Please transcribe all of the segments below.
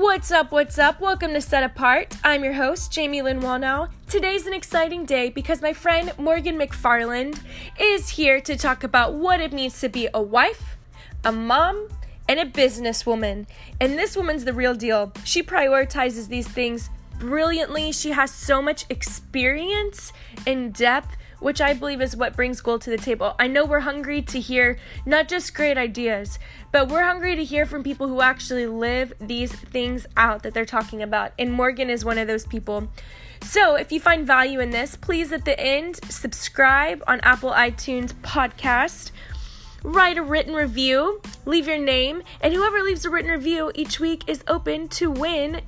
What's up? Welcome to Set Apart. I'm your host, Jamie Lynn Walnow. Today's an exciting day because my friend Morgan McFarland is here to talk about what it means to be a wife, a mom, and a businesswoman. And this woman's the real deal. She prioritizes these things brilliantly. She has so much experience and depth, which I believe is what brings gold to the table. I know we're hungry to hear not just great ideas, but we're hungry to hear from people who actually live these things out that they're talking about. And Morgan is one of those people. So if you find value in this, please at the end, subscribe on Apple iTunes podcast, write a written review, leave your name, and whoever leaves a written review each week is open to win.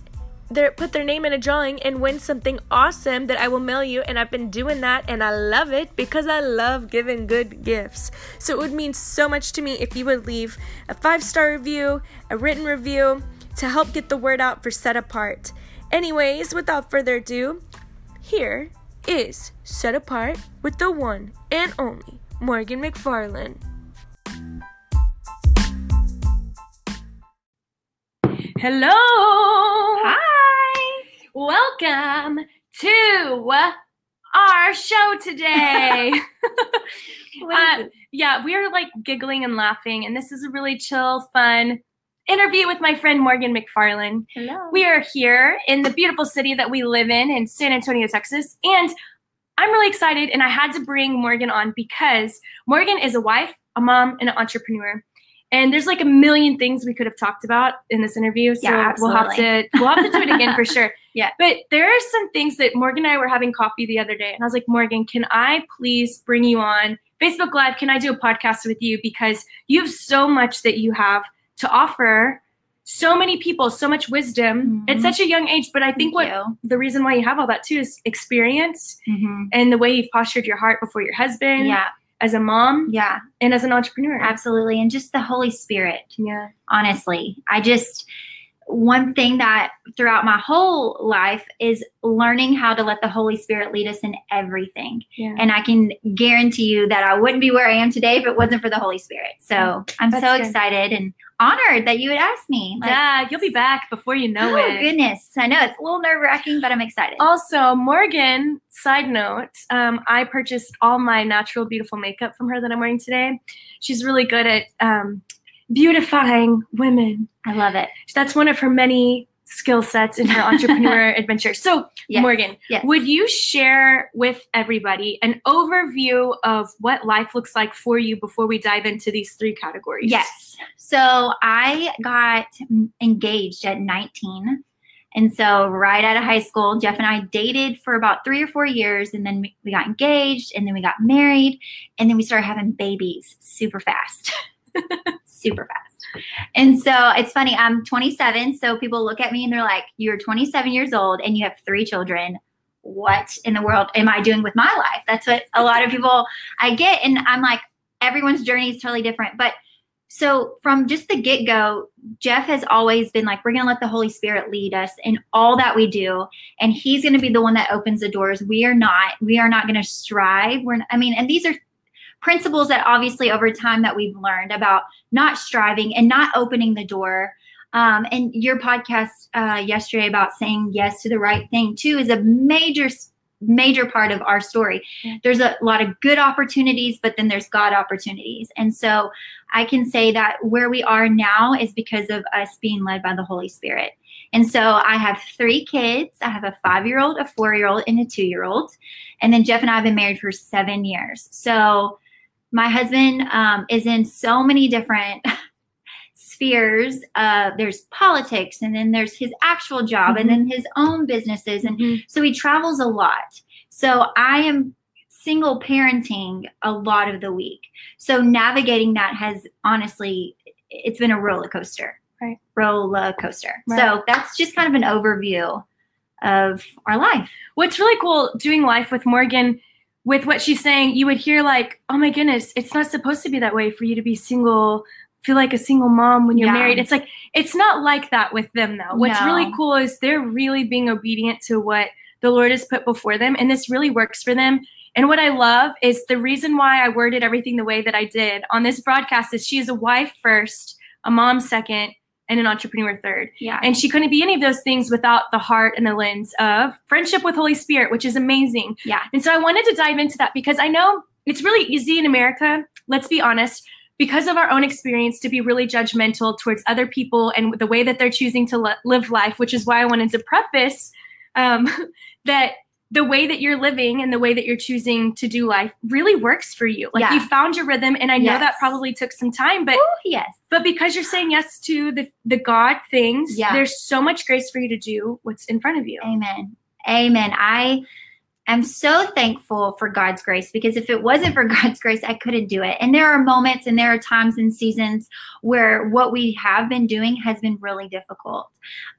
Put their name in a drawing and win something awesome that I will mail you. And I've been doing that and I love it because I love giving good gifts. So it would mean so much to me if you would leave a 5-star review, a written review to help get the word out for Set Apart. Anyways, without further ado, here is Set Apart with the one and only Morgan McFarland. Hello! Hi! Welcome to our show today. We're like giggling and laughing, and this is a really chill, fun interview with my friend Morgan McFarland. Hello. We are here in the beautiful city that we live in San Antonio, Texas, and I'm really excited, and I had to bring Morgan on because Morgan is a wife, a mom, and an entrepreneur. And there's like a million things we could have talked about in this interview, so we'll have to do it again for sure. Yeah. But there are some things that Morgan and I were having coffee the other day, and I was like, Morgan, can I please bring you on Facebook Live? Can I do a podcast with you? Because you have so much that you have to offer, so many people, so much wisdom at such a young age. But I think the reason why you have all that too is experience and the way you've postured your heart before your husband. Yeah. As a mom, yeah, and as an entrepreneur. Absolutely, and just the Holy Spirit, honestly. One thing that throughout my whole life is learning how to let the Holy Spirit lead us in everything. Yeah. And I can guarantee you that I wouldn't be where I am today if it wasn't for the Holy Spirit. So I'm excited and honored that you would ask me. You'll be back before you know it. Oh, goodness. I know it's a little nerve-wracking, but I'm excited. Also, Morgan, side note, I purchased all my natural, beautiful makeup from her that I'm wearing today. She's really good at beautifying women. I love it. That's one of her many skill sets in her entrepreneur adventure. So, Morgan, would you share with everybody an overview of what life looks like for you before we dive into these three categories? Yes. So I got engaged at 19. And so right out of high school, Jeff and I dated for about 3 or 4 years, and then we got engaged, and then we got married, and then we started having babies super fast. Super fast. And so it's funny, I'm 27. So people look at me and they're like, you're 27 years old and you have 3 children. What in the world am I doing with my life? That's what a lot of people I get. And I'm like, everyone's journey is totally different. But so from just the get-go, Jeff has always been like, we're going to let the Holy Spirit lead us in all that we do. And he's going to be the one that opens the doors. We are not going to strive. And these are principles that obviously over time that we've learned about not striving and not opening the door. And your podcast yesterday about saying yes to the right thing too is a major part of our story. There's a lot of good opportunities, but then there's God opportunities. And so I can say that where we are now is because of us being led by the Holy Spirit. And so I have 3 kids. I have a 5-year-old, a 4-year-old, and a 2-year-old. And then Jeff and I have been married for 7 years. So my husband is in so many different spheres. There's politics, and then there's his actual job, and then his own businesses. And so he travels a lot. So I am single parenting a lot of the week. So navigating that has honestly, it's been a roller coaster. Right. Roller coaster. Right. So that's just kind of an overview of our life. What's really cool doing life with Morgan, with what she's saying, you would hear like, oh my goodness, it's not supposed to be that way for you to be single, feel like a single mom when you're married. It's like, it's not like that with them though. What's really cool is they're really being obedient to what the Lord has put before them. And this really works for them. And what I love is the reason why I worded everything the way that I did on this broadcast is she is a wife first, a mom second, and an entrepreneur third. Yeah. And she couldn't be any of those things without the heart and the lens of friendship with Holy Spirit, which is amazing. Yeah. And so I wanted to dive into that because I know it's really easy in America, let's be honest, because of our own experience to be really judgmental towards other people and the way that they're choosing to live life, which is why I wanted to preface that the way that you're living and the way that you're choosing to do life really works for you. Like you found your rhythm, and I know that probably took some time, but but because you're saying yes to the God things, there's so much grace for you to do what's in front of you. Amen. Amen. I'm so thankful for God's grace, because if it wasn't for God's grace, I couldn't do it. And there are moments and there are times and seasons where what we have been doing has been really difficult.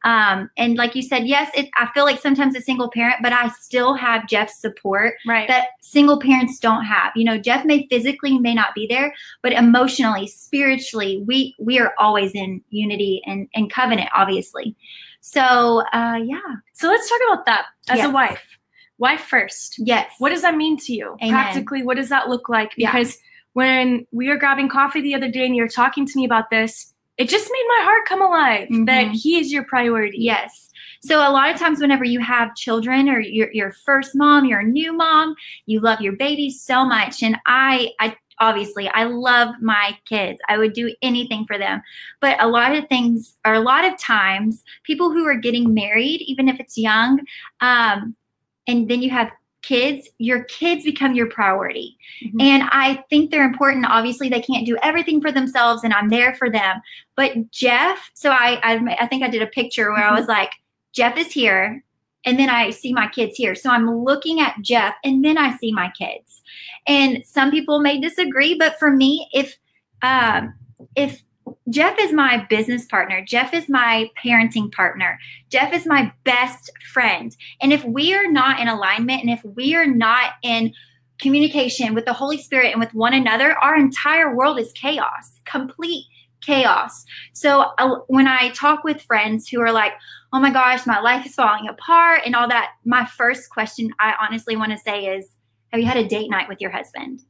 And like you said, yes, I feel like sometimes a single parent, but I still have Jeff's support that single parents don't have. You know, Jeff may physically not be there, but emotionally, spiritually, we are always in unity and covenant, obviously. So, So let's talk about that as a wife. Wife first. Yes. What does that mean to you? Amen. Practically, what does that look like? Because when we were grabbing coffee the other day and you were talking to me about this, it just made my heart come alive that he is your priority. Yes. So a lot of times whenever you have children or your first mom, you're a new mom, you love your baby so much. And I obviously, I love my kids. I would do anything for them. But a lot of times, people who are getting married, even if it's young, and then you have kids, your kids become your priority. Mm-hmm. And I think they're important. Obviously, they can't do everything for themselves, and I'm there for them. But Jeff, so I think I did a picture where I was like, Jeff is here, and then I see my kids here. So I'm looking at Jeff, and then I see my kids. And some people may disagree, but for me, if Jeff is my business partner. Jeff is my parenting partner. Jeff is my best friend. And if we are not in alignment and if we are not in communication with the Holy Spirit and with one another, our entire world is chaos, complete chaos. So when I talk with friends who are like, oh my gosh, my life is falling apart and all that, my first question I honestly want to say is, have you had a date night with your husband?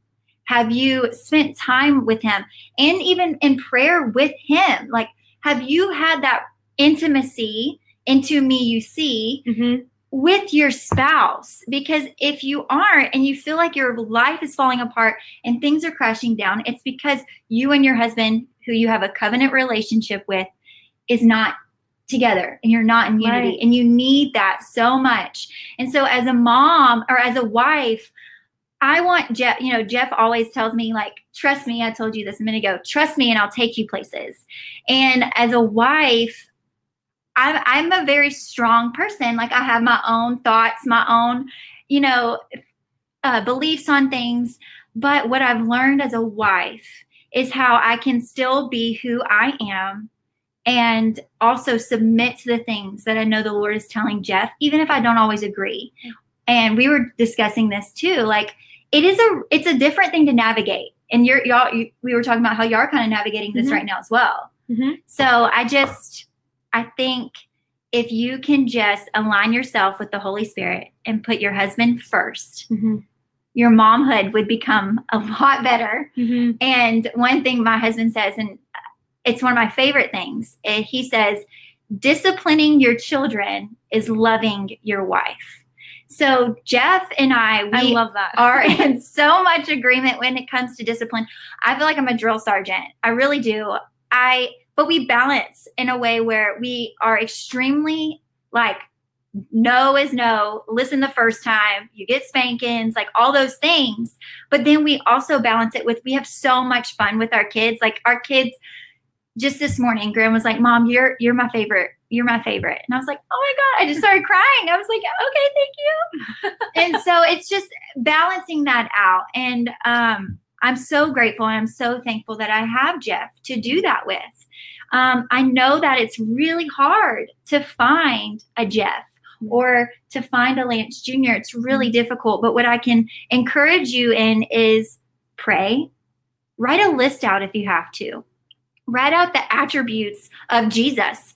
Have you spent time with him and even in prayer with him? Like, have you had that intimacy into me, you see, with your spouse? Because if you aren't and you feel like your life is falling apart and things are crashing down, it's because you and your husband, who you have a covenant relationship with, is not together and you're not in unity. And you need that so much. And so as a mom or as a wife, I want Jeff, Jeff always tells me, like, trust me, I told you this a minute ago, trust me and I'll take you places. And as a wife, I'm a very strong person. Like, I have my own thoughts, my own, beliefs on things. But what I've learned as a wife is how I can still be who I am and also submit to the things that I know the Lord is telling Jeff, even if I don't always agree. And we were discussing this too, like, it's a different thing to navigate. And we were talking about how y'all are kind of navigating this right now as well. Mm-hmm. So I think if you can just align yourself with the Holy Spirit and put your husband first, your momhood would become a lot better. Mm-hmm. And one thing my husband says, and it's one of my favorite things, he says, disciplining your children is loving your wife. So Jeff and I love that. Are in so much agreement when it comes to discipline. I feel like I'm a drill sergeant. I really do. But we balance in a way where we are extremely like, no is no, listen the first time, you get spankings, like all those things. But then we also balance it with, we have so much fun with our kids. Like our kids, just this morning, Graham was like, Mom, you're my favorite. You're my favorite. And I was like, oh my God, I just started crying. I was like, okay, thank you. And so it's just balancing that out. And I'm so grateful and I'm so thankful that I have Jeff to do that with. I know that it's really hard to find a Jeff or to find a Lance Jr. It's really difficult. But what I can encourage you in is pray, write a list out if you have to. Write out the attributes of Jesus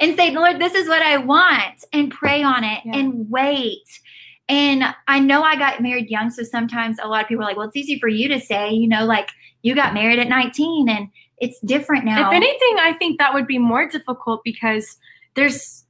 and say, Lord, this is what I want, and pray on it and wait. And I know I got married young, so sometimes a lot of people are like, well, it's easy for you to say, you got married at 19 and it's different now. If anything, I think that would be more difficult because there's,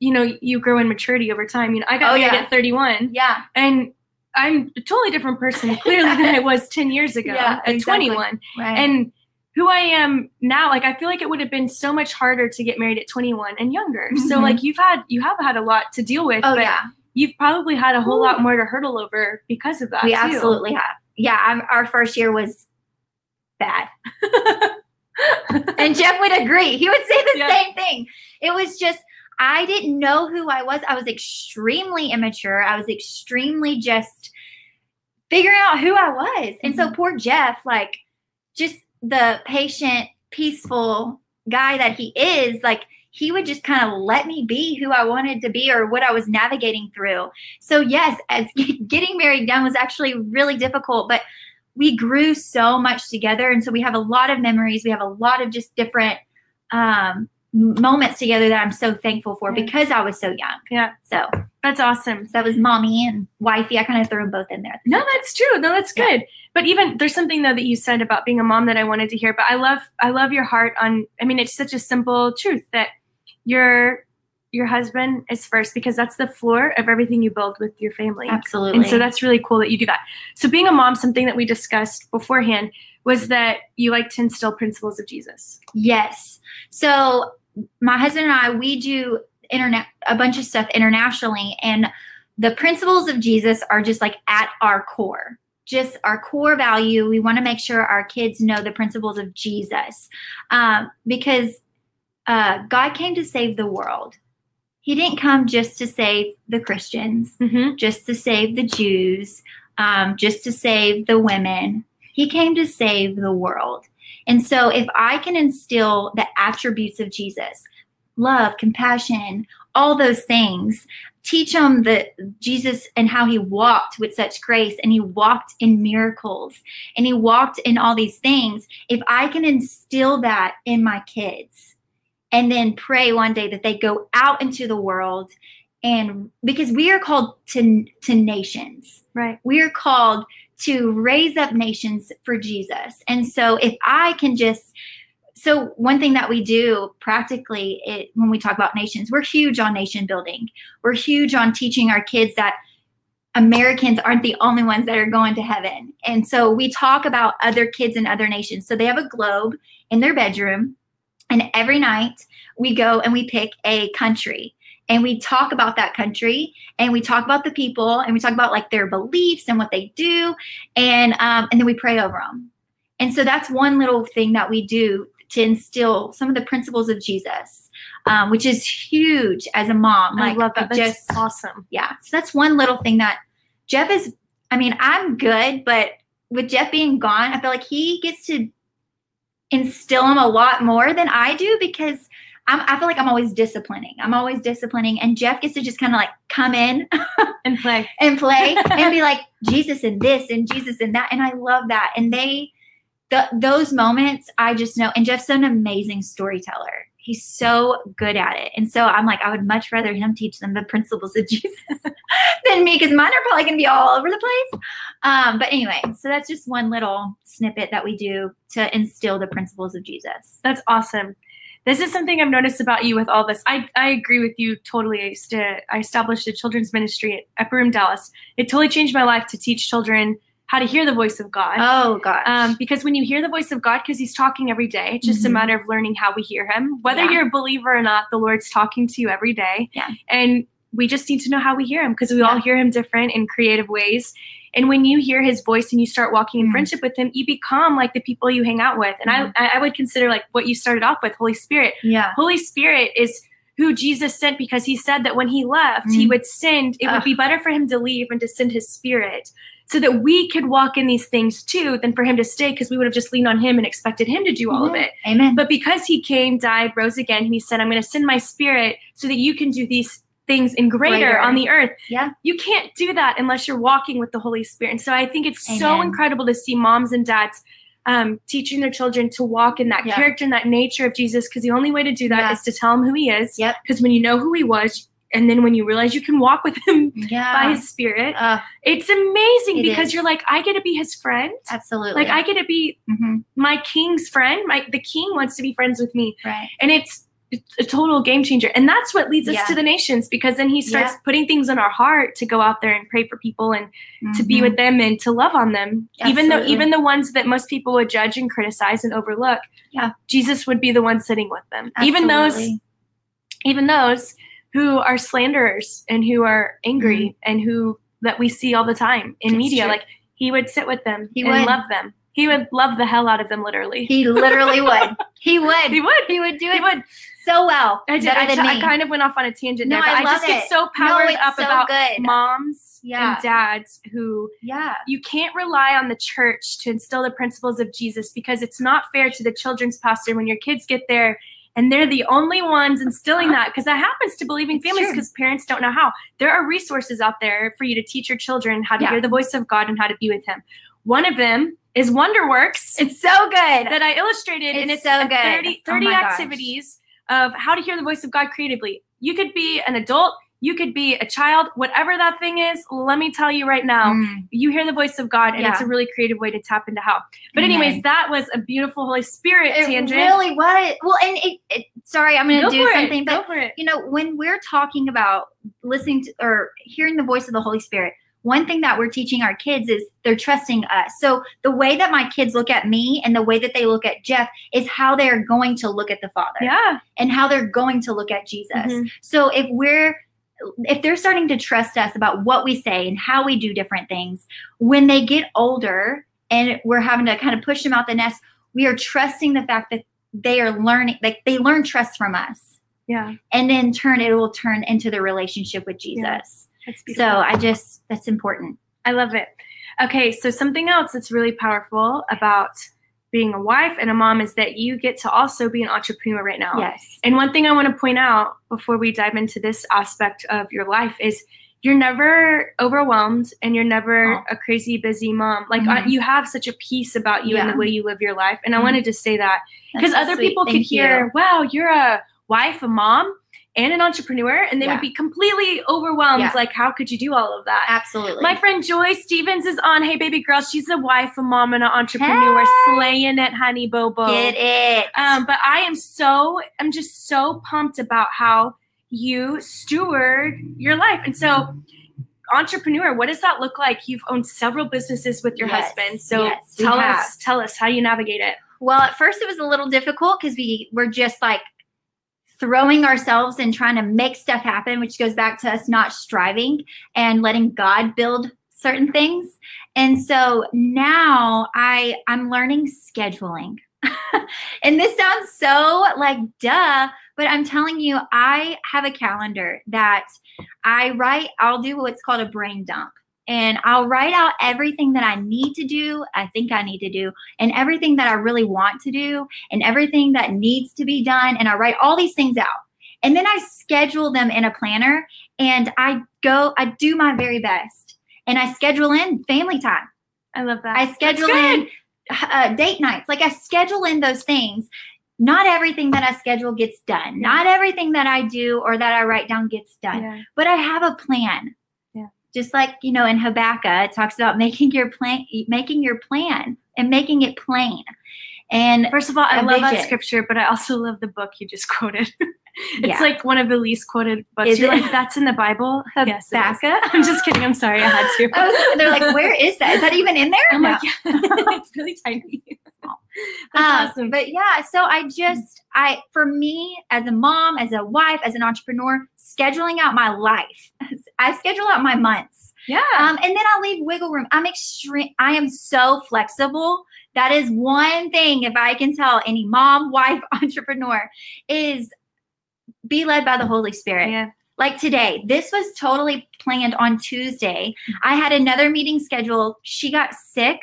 you know, you grow in maturity over time. You know, I got married at 31. Yeah. And I'm a totally different person clearly than I was 10 years ago at 21. Right. And who I am now, like, I feel like it would have been so much harder to get married at 21 and younger. Mm-hmm. So like you have had a lot to deal with. Oh, but you've probably had a whole lot more to hurdle over because of that. We absolutely have. Yeah. Our first year was bad. And Jeff would agree. He would say the same thing. It was just, I didn't know who I was. I was extremely immature. I was extremely just figuring out who I was. And so poor Jeff, like, just the patient, peaceful guy that he is, like, he would just kind of let me be who I wanted to be or what I was navigating through. So yes, as getting married young was actually really difficult, but we grew so much together. And so we have a lot of memories. We have a lot of just different moments together that I'm so thankful for because I was so young. Yeah. So that's awesome. So that was mommy and wifey. I kind of threw them both in there. No, that's true. No, that's good. Yeah. But even there's something though that you said about being a mom that I wanted to hear, but I love your heart on, I mean, it's such a simple truth that your husband is first because that's the floor of everything you build with your family. Absolutely. And so that's really cool that you do that. So being a mom, something that we discussed beforehand was that you like to instill principles of Jesus. Yes. So my husband and I, we do a bunch of stuff internationally, and the principles of Jesus are just like at our core. Just our core value. We want to make sure our kids know the principles of Jesus because God came to save the world. He didn't come just to save the Christians, just to save the Jews, just to save the women. He came to save the world. And so if I can instill the attributes of Jesus, love, compassion, all those things, teach them that Jesus and how he walked with such grace and he walked in miracles and he walked in all these things. If I can instill that in my kids and then pray one day that they go out into the world, and because we are called to nations, right? We are called to raise up nations for Jesus. And so if I can just, so one thing that we do practically when we talk about nations, we're huge on nation building. We're huge on teaching our kids that Americans aren't the only ones that are going to heaven. And so we talk about other kids in other nations. So they have a globe in their bedroom, and every night we go and we pick a country. And we talk about that country, and we talk about the people, and we talk about like their beliefs and what they do, and then we pray over them. And so that's one little thing that we do to instill some of the principles of Jesus, which is huge as a mom. Like, I love that. That's just awesome. Yeah. So that's one little thing that Jeff is. I mean, I'm good, but with Jeff being gone, I feel like he gets to instill him a lot more than I do because. I feel like I'm always disciplining. And Jeff gets to just kind of like come in and play and be like, Jesus in this and Jesus in that. And I love that. And those moments, I just know. And Jeff's an amazing storyteller. He's so good at it. And so I'm like, I would much rather him teach them the principles of Jesus than me, because mine are probably going to be all over the place. But anyway, so that's just one little snippet that we do to instill the principles of Jesus. That's awesome. This is something I've noticed about you with all this. I agree with you totally. I established a children's ministry at Upper Room Dallas. It totally changed my life to teach children how to hear the voice of God. Oh, gosh. Because when you hear the voice of God, because he's talking every day, it's just a matter of learning how we hear him. Whether you're a believer or not, the Lord's talking to you every day. Yeah. And we just need to know how we hear him, because we all hear him different in creative ways. And when you hear his voice and you start walking in friendship with him, you become like the people you hang out with. And I would consider like what you started off with, Holy Spirit. Yeah. Holy Spirit is who Jesus sent, because he said that when he left, he would send, it would be better for him to leave and to send his Spirit so that we could walk in these things too than for him to stay, because we would have just leaned on him and expected him to do all of it. Amen. But because he came, died, rose again, and he said, I'm going to send my Spirit so that you can do these things in greater on the earth. Yeah. You can't do that unless you're walking with the Holy Spirit. And so I think it's so incredible to see moms and dads teaching their children to walk in that character and that nature of Jesus, because the only way to do that is to tell them who he is. Because when you know who he was, And then when you realize you can walk with him by his spirit, it's amazing because you're like, I get to be his friend. Absolutely. Like I get to be my king's friend. The king wants to be friends with me. Right. And it's a total game changer. And that's what leads us to the nations, because then he starts putting things in our heart to go out there and pray for people and to be with them and to love on them. Absolutely. Even the ones that most people would judge and criticize and overlook, Jesus would be the one sitting with them. Absolutely. Even those who are slanderers and who are angry and who that we see all the time in media. True. Like he would sit with them and love them. He would love the hell out of them, literally. He literally would. He would. He would. He would do it. He would. So well. I did. I kind of went off on a tangent there, but I just get so powered up about moms and dads who you can't rely on the church to instill the principles of Jesus, because it's not fair to the children's pastor when your kids get there and they're the only ones instilling that, because that happens to believing families because parents don't know how. There are resources out there for you to teach your children how to hear the voice of God and how to be with him. One of them is WonderWorks. It's so good. That I illustrated, and it's so good. 30 activities of how to hear the voice of God creatively. You could be an adult. You could be a child. Whatever that thing is, let me tell you right now, you hear the voice of God, and it's a really creative way to tap into how. But anyways, that was a beautiful Holy Spirit tangent. It really was. Well, and sorry, I'm going to do something. But, you know, when we're talking about listening to or hearing the voice of the Holy Spirit, one thing that we're teaching our kids is they're trusting us. So the way that my kids look at me and the way that they look at Jeff is how they're going to look at the Father and how they're going to look at Jesus. Mm-hmm. So if they're starting to trust us about what we say and how we do different things, when they get older and we're having to kind of push them out the nest, we are trusting the fact that they are learning, like they learn trust from us. Yeah. And in turn, it will turn into their relationship with Jesus. Yeah. That's beautiful. So that's important. I love it. Okay. So something else that's really powerful about being a wife and a mom is that you get to also be an entrepreneur right now. Yes. And one thing I want to point out before we dive into this aspect of your life is you're never overwhelmed and you're never a crazy busy mom. Like you have such a peace about you and the way you live your life. And I wanted to say that because other people could hear, wow, you're a wife, a mom, and an entrepreneur, and they would be completely overwhelmed. Yeah. Like, how could you do all of that? Absolutely. My friend Joy Stevens is on Hey Baby Girl. She's a wife, a mom, and an entrepreneur, slaying it, honey bobo. Get it. But I'm just so pumped about how you steward your life. And so entrepreneur, what does that look like? You've owned several businesses with your husband. So tell us how you navigate it. Well, at first it was a little difficult because we were just like, throwing ourselves and trying to make stuff happen, which goes back to us not striving and letting God build certain things. And so now I'm learning scheduling. And this sounds so like duh, but I'm telling you, I have a calendar that I'll do what's called a brain dump. And I'll write out everything that I think I need to do, and everything that I really want to do, and everything that needs to be done. And I write all these things out. And then I schedule them in a planner, and I do my very best. And I schedule in family time. I love that. I schedule in date nights. Like I schedule in those things. Not everything that I schedule gets done. Yeah. Not everything that I do or that I write down gets done. Yeah. But I have a plan. Just like, you know, in Habakkuk, it talks about making your plan and making it plain. And first of all, I love that scripture, but I also love the book you just quoted. It's like one of the least quoted books. Is You're like, that's in the Bible? Habakkuk? Yes, I'm just kidding. I'm sorry. I had to. They're like, where is that? Is that even in there? I'm like, yeah. It's really tiny. That's awesome. But yeah, so for me as a mom, as a wife, as an entrepreneur, scheduling out my life, I schedule out my months. Yeah. And then I leave wiggle room. I am so flexible. That is one thing, if I can tell any mom, wife, entrepreneur, is be led by the Holy Spirit. Yeah. Like today, this was totally planned on Tuesday. I had another meeting scheduled. She got sick.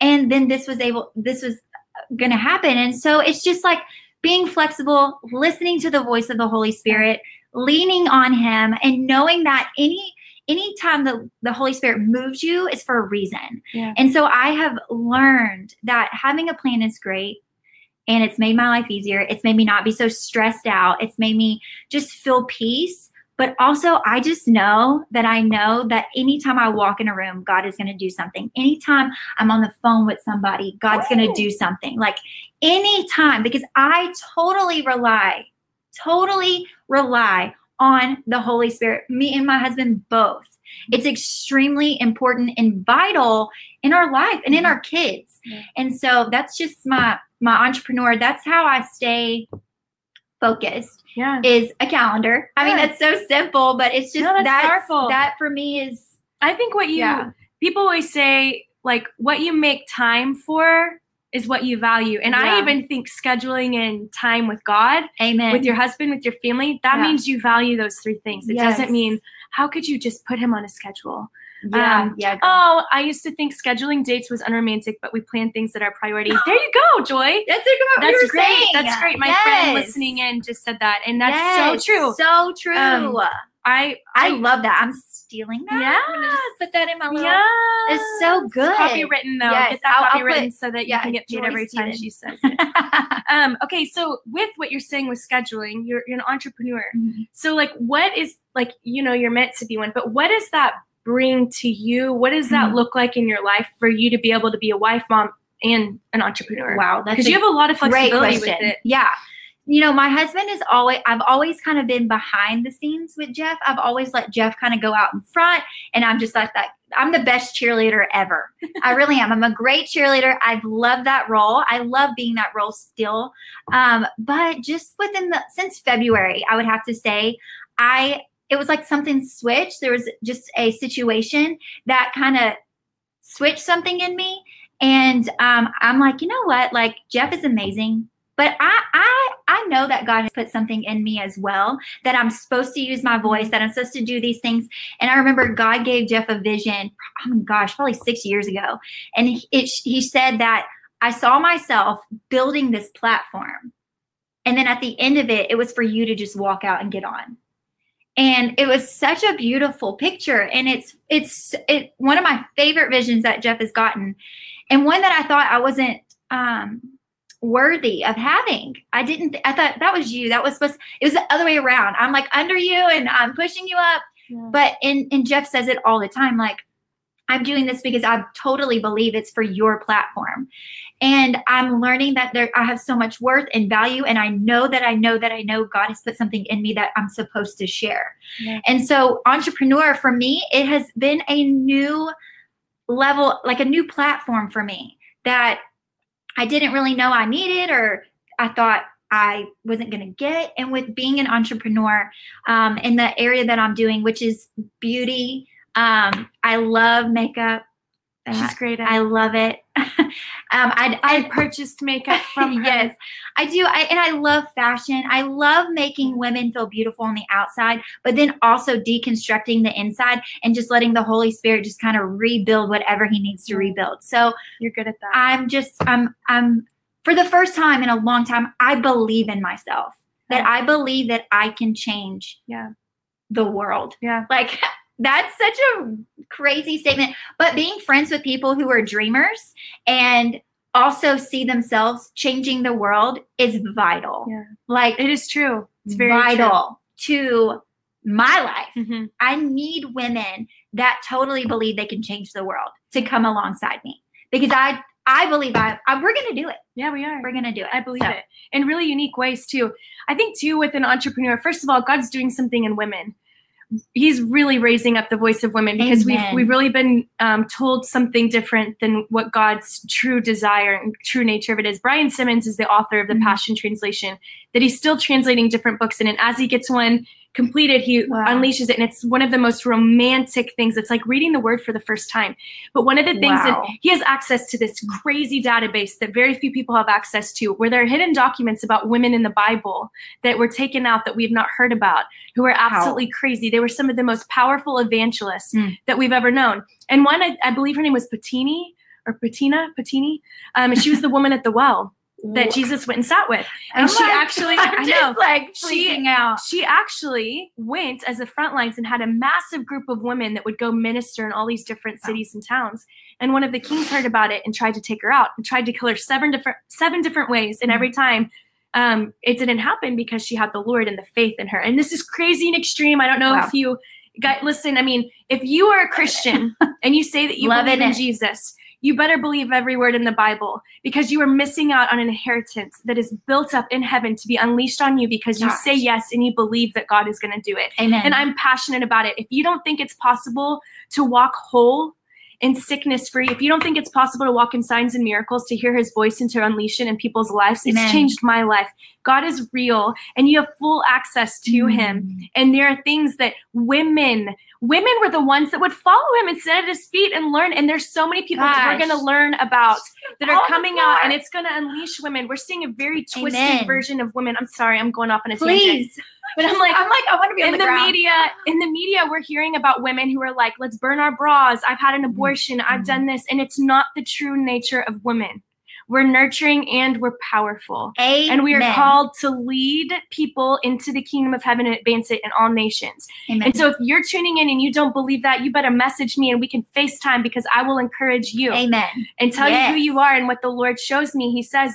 And then this was going to happen. And so it's just like being flexible, listening to the voice of the Holy Spirit, leaning on him, and knowing that any time the Holy Spirit moves you is for a reason. Yeah. And so I have learned that having a plan is great, and it's made my life easier. It's made me not be so stressed out. It's made me just feel peace. But also, I just know that anytime I walk in a room, God is going to do something. Anytime I'm on the phone with somebody, God's going to do something. Like anytime, because I totally rely on the Holy Spirit. Me and my husband both. It's extremely important and vital in our life and in our kids. And so that's just my entrepreneur. That's how I stay focused. Yeah. Is a calendar. I mean, that's so simple, but it's just that for me is, I think what you, people always say, like, what you make time for is what you value. And I even think scheduling in time with God, with your husband, with your family, that means you value those three things. It doesn't mean, how could you just put him on a schedule? Oh, I used to think scheduling dates was unromantic, but we plan things that are priority. There you go, Joy. That's great. That's great. My friend listening in just said that, and that's so true. So true. I love that. I'm stealing that. Yeah. I'm gonna just put that in my little. Yeah. It's so good. Copywritten though. Yes. Get that copywritten so that you can get paid every time she says it. Okay. So with what you're saying with scheduling, you're an entrepreneur. Mm-hmm. So like, what is like, you know, you're meant to be one, but what is that bring to you? What does that look like in your life for you to be able to be a wife, mom, and an entrepreneur? Wow, that's because you have a lot of flexibility with it. Yeah, you know, my husband is I've always kind of been behind the scenes with Jeff. I've always let Jeff kind of go out in front, and I'm just like that. I'm the best cheerleader ever. I really am. I'm a great cheerleader. I've loved that role. I love being that role still. But just since February, I would have to say, it was like something switched. There was just a situation that kind of switched something in me. And I'm like, you know what? Like, Jeff is amazing. But I know that God has put something in me as well, that I'm supposed to use my voice, that I'm supposed to do these things. And I remember God gave Jeff a vision, oh my gosh, probably 6 years ago. And he said that I saw myself building this platform. And then at the end of it, it was for you to just walk out and get on. And it was such a beautiful picture. And it's one of my favorite visions that Jeff has gotten. And one that I thought I wasn't worthy of having. I thought that was you. It was the other way around. I'm like under you and I'm pushing you up. Yeah. But and Jeff says it all the time, like, I'm doing this because I totally believe it's for your platform. And I'm learning that I have so much worth and value. And I know God has put something in me that I'm supposed to share. Yeah. And so entrepreneur for me, it has been a new level, like a new platform for me that I didn't really know I needed, or I thought I wasn't going to get. And with being an entrepreneur in the area that I'm doing, which is beauty, I love makeup. She's great at it. I love it. I purchased makeup from her. Yes, I do. And I love fashion. I love making women feel beautiful on the outside, but then also deconstructing the inside and just letting the Holy Spirit just kind of rebuild whatever he needs to rebuild. So you're good at that. I'm for the first time in a long time, I believe in myself, that I believe that I can change the world. Yeah. Like, that's such a crazy statement, but being friends with people who are dreamers and also see themselves changing the world is vital. Yeah. Like, it is true. It's very vital to my life. Mm-hmm. I need women that totally believe they can change the world to come alongside me, because I believe we're going to do it. Yeah, we are. We're going to do it. I believe it in really unique ways too. I think too, with an entrepreneur, first of all, God's doing something in women. He's really raising up the voice of women, because we've really been told something different than what God's true desire and true nature of it is. Brian Simmons is the author of the Passion Translation, that he's still translating different books in, and as he gets one completed, he unleashes it, and it's one of the most romantic things. It's like reading the word for the first time. But one of the things that he has access to, this crazy database that very few people have access to, where there are hidden documents about women in the Bible that were taken out that we've not heard about, who are absolutely crazy. They were some of the most powerful evangelists that we've ever known. And one, I believe her name was Patini, and she was the woman at the well that Jesus went and sat with. And she actually went as a front lines and had a massive group of women that would go minister in all these different cities and towns. And one of the kings heard about it and tried to take her out and tried to kill her seven different ways. And every time It didn't happen because she had the Lord and the faith in her. And this is crazy and extreme. I don't know if you got, listen, I mean, if you are a Christian and you say that you believe in Jesus, you better believe every word in the Bible, because you are missing out on an inheritance that is built up in heaven to be unleashed on you because you say yes and you believe that God is going to do it. Amen. And I'm passionate about it. If you don't think it's possible to walk whole and sickness-free, if you don't think it's possible to walk in signs and miracles, to hear his voice and to unleash it in people's lives, it's changed my life. God is real and you have full access to him. And there are things that women were the ones that would follow him and sit at his feet and learn. And there's so many people that we're going to learn about that are coming out, and it's going to unleash women. We're seeing a very twisted version of women. I'm sorry, I'm going off on a tangent. But I'm like, I want to be on the ground. In the media, we're hearing about women who are like, let's burn our bras. I've had an abortion. I've done this. And it's not the true nature of women. We're nurturing and we're powerful. Amen. And we are called to lead people into the kingdom of heaven and advance it in all nations. Amen. And so if you're tuning in and you don't believe that, you better message me and we can FaceTime, because I will encourage you. Amen. And tell you who you are and what the Lord shows me he says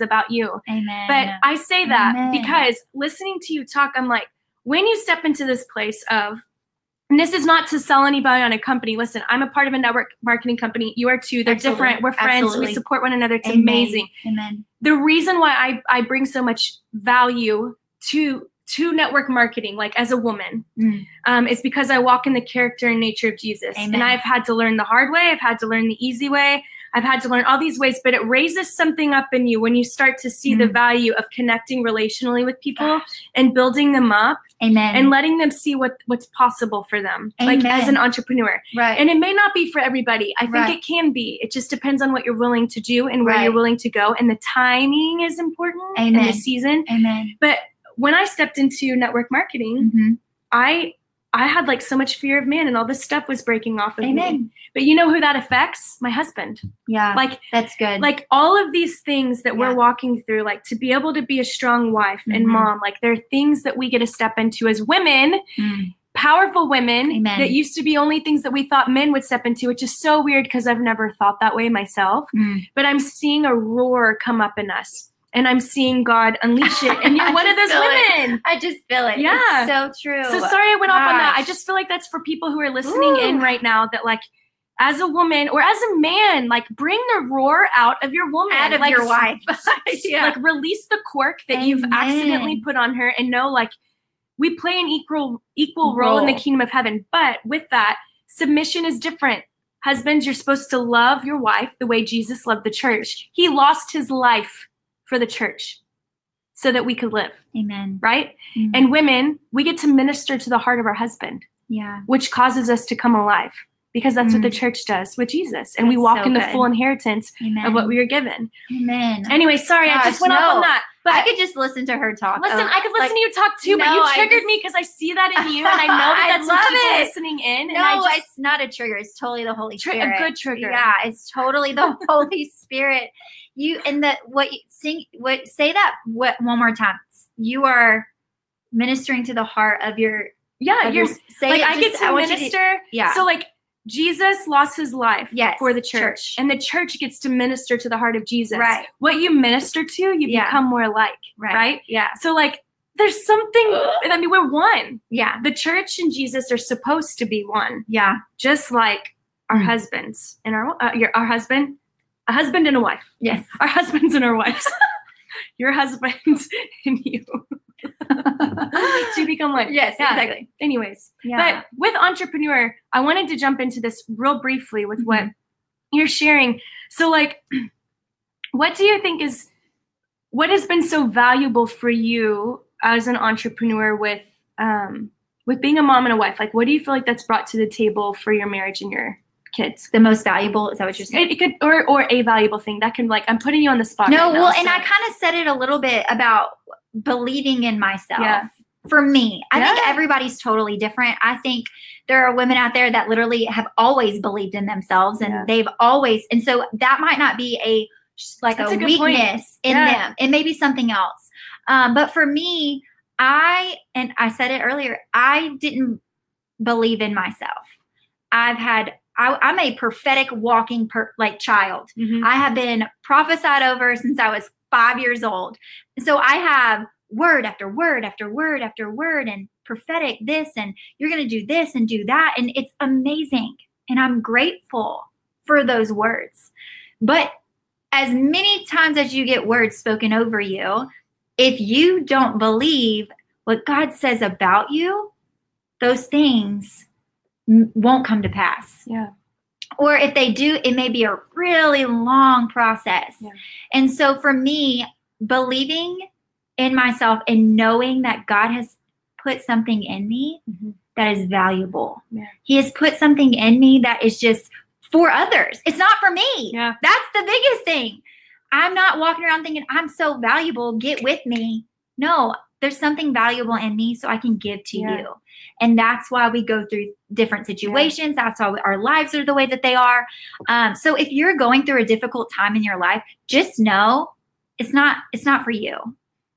about you. Amen. But I say that because listening to you talk, I'm like, when you step into this place of, and this is not to sell anybody on a company. Listen, I'm a part of a network marketing company. You are too. They're different. We're friends. Absolutely. We support one another. It's amazing. Amen. The reason why I bring so much value to network marketing, like as a woman, is because I walk in the character and nature of Jesus. Amen. And I've had to learn the hard way. I've had to learn the easy way. I've had to learn all these ways, but it raises something up in you when you start to see the value of connecting relationally with people and building them up. Amen. And letting them see what's possible for them, like as an entrepreneur. Right. And it may not be for everybody. I think it can be. It just depends on what you're willing to do and where you're willing to go. And the timing is important and the season. Amen. But when I stepped into network marketing, I had like so much fear of man, and all this stuff was breaking off of me. But you know who that affects? My husband. Yeah, like that's good. Like all of these things that we're walking through, like to be able to be a strong wife and mom, like there are things that we get to step into as women, powerful women that used to be only things that we thought men would step into, which is so weird because I've never thought that way myself. But I'm seeing a roar come up in us. And I'm seeing God unleash it. And you're one of those women. I just feel it. Yeah. It's so true. So sorry I went off on that. I just feel like that's for people who are listening in right now that, like, as a woman or as a man, like, bring the roar out of your woman. Out of your wife. Like, release the cork that you've accidentally put on her and know, like, we play an equal role in the kingdom of heaven. But with that, submission is different. Husbands, you're supposed to love your wife the way Jesus loved the church. He lost his life for the church so that we could live. Amen. Right? Mm-hmm. And women, we get to minister to the heart of our husband, which causes us to come alive, because that's what the church does with Jesus. And that's we walk in the full inheritance of what we were given. Amen. Anyway, sorry, I just went off on that. But I could just listen to her talk. Listen, I could listen to you talk too, but you triggered me because I see that in you, and I know that that's what people listening in. No, and it's not a trigger. It's totally the Holy Spirit. A good trigger. Yeah, it's totally the Holy Spirit. You and the what you sing. What say that? What one more time? You are ministering to the heart of your. Yeah, you're saying. Like I get to minister. Yeah. So like. Jesus lost his life for the church, and the church gets to minister to the heart of Jesus. Right. What you minister to, you become more like, right? Yeah. So like there's something, I mean, we're one. Yeah. The church and Jesus are supposed to be one. Yeah. Just like our husbands and our husband, a husband and a wife. Yes. Our husbands and our wives. Your husband and you. To become one. Yes, exactly. Anyways, but with entrepreneur, I wanted to jump into this real briefly with what you're sharing. So like, what do you think is, what has been so valuable for you as an entrepreneur with being a mom and a wife? Like, what do you feel like that's brought to the table for your marriage and your kids? The most valuable, is that what you're saying? It could, or a valuable thing that can, like, I'm putting you on the spot. No, right now, well, and I kind of said it a little bit about believing in myself. Yeah. For me, I think everybody's totally different. I think there are women out there that literally have always believed in themselves, and they've always, and so that might not be a weakness in them. It may be something else. But for me, I said it earlier, I didn't believe in myself. I'm a prophetic walking child. Mm-hmm. I have been prophesied over since I was 5 years old. And so I have word after word after word after word and prophetic this, and you're going to do this and do that. And it's amazing. And I'm grateful for those words. But as many times as you get words spoken over you, if you don't believe what God says about you, those things won't come to pass. Yeah. Or if they do, it may be a really long process. Yeah. And so for me, believing in myself and knowing that God has put something in me mm-hmm. that is valuable. Yeah. He has put something in me that is just for others. It's not for me. Yeah. That's the biggest thing. I'm not walking around thinking I'm so valuable. Get with me. No, there's something valuable in me so I can give to yeah. you. And that's why we go through different situations. Yeah. That's why our lives are the way that they are. So if you're going through a difficult time in your life, just know it's not for you.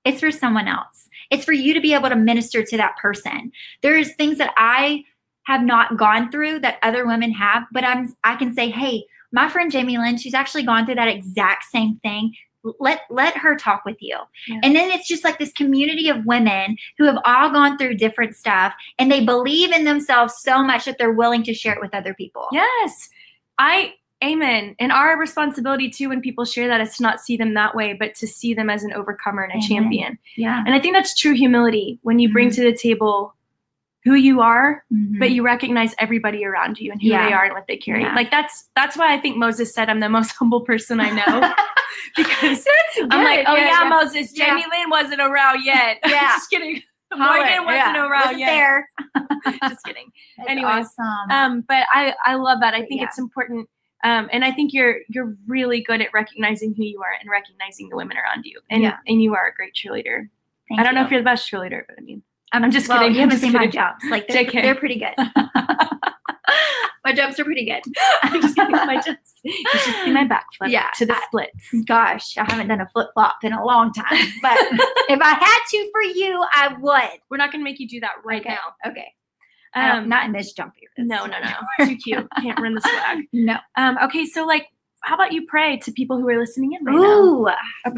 It's for someone else. It's for you to be able to minister to that person. There's things that I have not gone through that other women have, but I can say, hey, my friend Jamie Lynn, she's actually gone through that exact same thing. Let her talk with you. Yeah. And then it's just like this community of women who have all gone through different stuff, and they believe in themselves so much that they're willing to share it with other people. Yes. Amen. And our responsibility too, when people share that, is to not see them that way, but to see them as an overcomer and a Amen. Champion. Yeah. And I think that's true humility, when you bring to the table who you are, mm-hmm. but you recognize everybody around you and who yeah. they are and what they carry. Yeah. Like that's why I think Moses said, I'm the most humble person I know. Because I'm like, Moses, Jamie Lynn wasn't around yet. Yeah. Just kidding. Morgan wasn't around yet. Just kidding. Anyways, awesome. But I love that. I think it's important. And I think you're really good at recognizing who you are and recognizing the women around you. And and you are a great cheerleader. I don't know if you're the best cheerleader, but I mean, I'm just kidding. You haven't seen my jumps. Like they're pretty good. My jumps are pretty good. I'm just kidding. My jumps. You should see my backflip to the splits. Gosh, I haven't done a flip flop in a long time. But if I had to for you, I would. We're not gonna make you do that right now. Okay. Not in this jump here. No. Too cute. Can't run the swag. No. Okay, so how about you pray to people who are listening in right now? Ooh,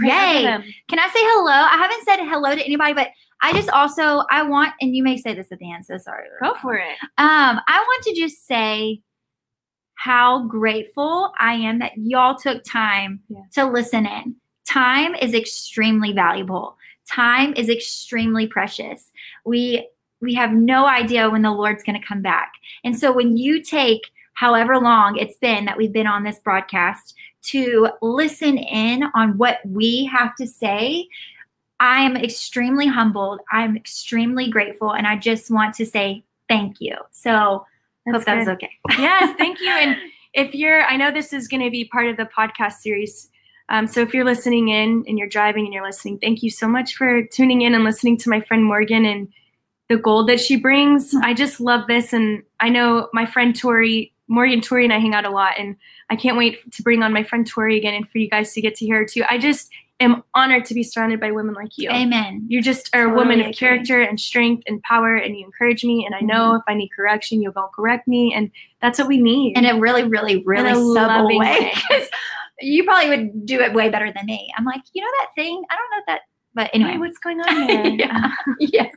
yay. Can I say hello? I haven't said hello to anybody, but I just also, I want, and you may say this at the end, so sorry. Go for it. I want to just say how grateful I am that y'all took time to listen in. Time is extremely valuable. Time is extremely precious. We have no idea when the Lord's going to come back. And so when you take however long it's been that we've been on this broadcast to listen in on what we have to say, I am extremely humbled. I'm extremely grateful. And I just want to say thank you. So I hope that was okay. Yes, thank you. And I know this is going to be part of the podcast series. So if you're listening in and you're driving and you're listening, thank you so much for tuning in and listening to my friend Morgan and the gold that she brings. I just love this. And I know my friend Morgan Tori and I hang out a lot, and I can't wait to bring on my friend Tori again and for you guys to get to hear her too. I just am honored to be surrounded by women like you. Amen. You're just a woman of character and strength and power, and you encourage me. And I know if I need correction, you'll go correct me. And that's what we need. In a really, really, really subtle way. You probably would do it way better than me. I'm like, you know that thing? I don't know that. But anyway, hey, what's going on there? Yes,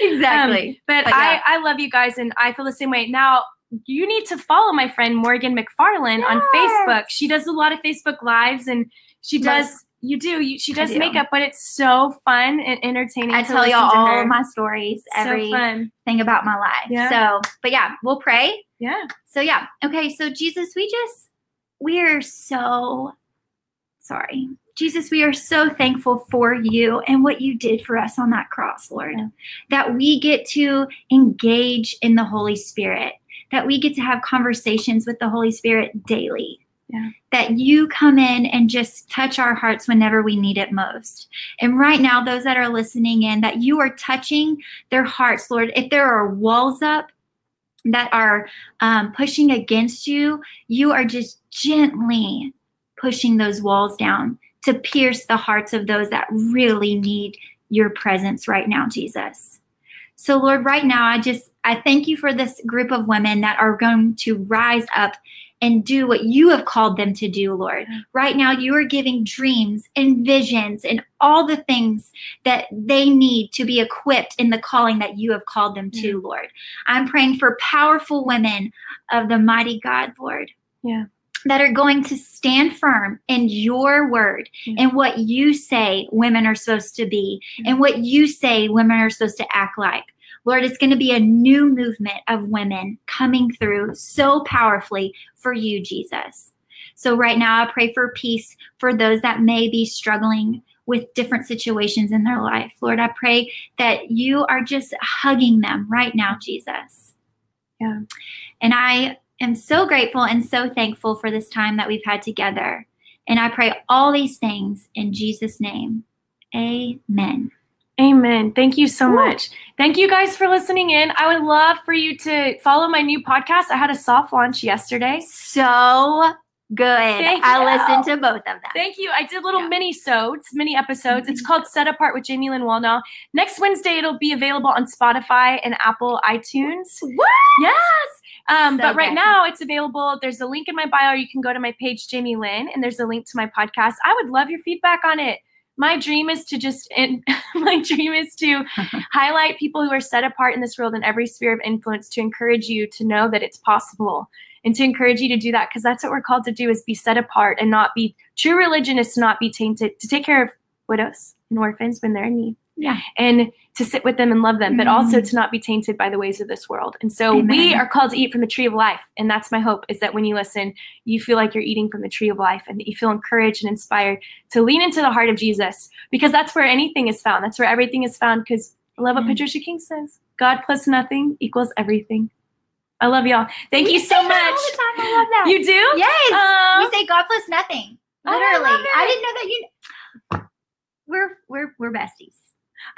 exactly. I love you guys, and I feel the same way. Now, you need to follow my friend Morgan McFarland on Facebook. She does a lot of Facebook Lives, and she does. She does makeup, but it's so fun and entertaining. I tell y'all all of my stories, everything about my life. Yeah. So, but we'll pray. Yeah. So okay. So Jesus, we are so thankful for you and what you did for us on that cross, Lord, that we get to engage in the Holy Spirit, that we get to have conversations with the Holy Spirit daily, that you come in and just touch our hearts whenever we need it most. And right now, those that are listening in, that you are touching their hearts, Lord. If there are walls up that are pushing against you, you are just gently pushing those walls down to pierce the hearts of those that really need your presence right now, Jesus. So Lord, right now, I thank you for this group of women that are going to rise up and do what you have called them to do, Lord. Right now, you are giving dreams and visions and all the things that they need to be equipped in the calling that you have called them to, Lord. I'm praying for powerful women of the mighty God, Lord. Yeah. That are going to stand firm in your word and what you say women are supposed to be and what you say women are supposed to act like. Lord, it's going to be a new movement of women coming through so powerfully for you, Jesus. So right now I pray for peace for those that may be struggling with different situations in their life. Lord, I pray that you are just hugging them right now, Jesus. Yeah. And I'm so grateful and so thankful for this time that we've had together. And I pray all these things in Jesus' name. Amen. Amen. Thank you so much. Thank you guys for listening in. I would love for you to follow my new podcast. I had a soft launch yesterday. So good. I listened to both of them. Thank you. I did little mini episodes. Mm-hmm. It's called Set Apart with Jamie Lynn Walnow. Next Wednesday, it'll be available on Spotify and Apple iTunes. What? Yes. But right now it's available. There's a link in my bio. You can go to my page, Jamie Lynn, and there's a link to my podcast. I would love your feedback on it. My dream is to highlight people who are set apart in this world in every sphere of influence, to encourage you to know that it's possible and to encourage you to do that, because that's what we're called to do, is be set apart and not be true religion, is to not be tainted, to take care of widows and orphans when they're in need. Yeah. And to sit with them and love them, but also to not be tainted by the ways of this world. And so we are called to eat from the tree of life. And that's my hope, is that when you listen, you feel like you're eating from the tree of life and that you feel encouraged and inspired to lean into the heart of Jesus, because that's where anything is found. That's where everything is found. Because I love what Patricia King says, God plus nothing equals everything. I love y'all. Thank you so much. All the time. I love that. You do? Yes. We say God plus nothing. Literally. I didn't know that you. We're besties.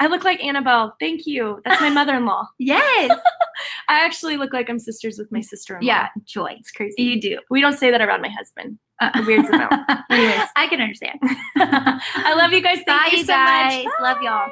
I look like Annabelle. Thank you. That's my mother-in-law. Yes. I actually look like I'm sisters with my sister-in-law. Yeah, Joy. It's crazy. You do. We don't say that around my husband. Weirds about. Anyways. I can understand. I love you guys. Thank you so much. Bye. Love y'all.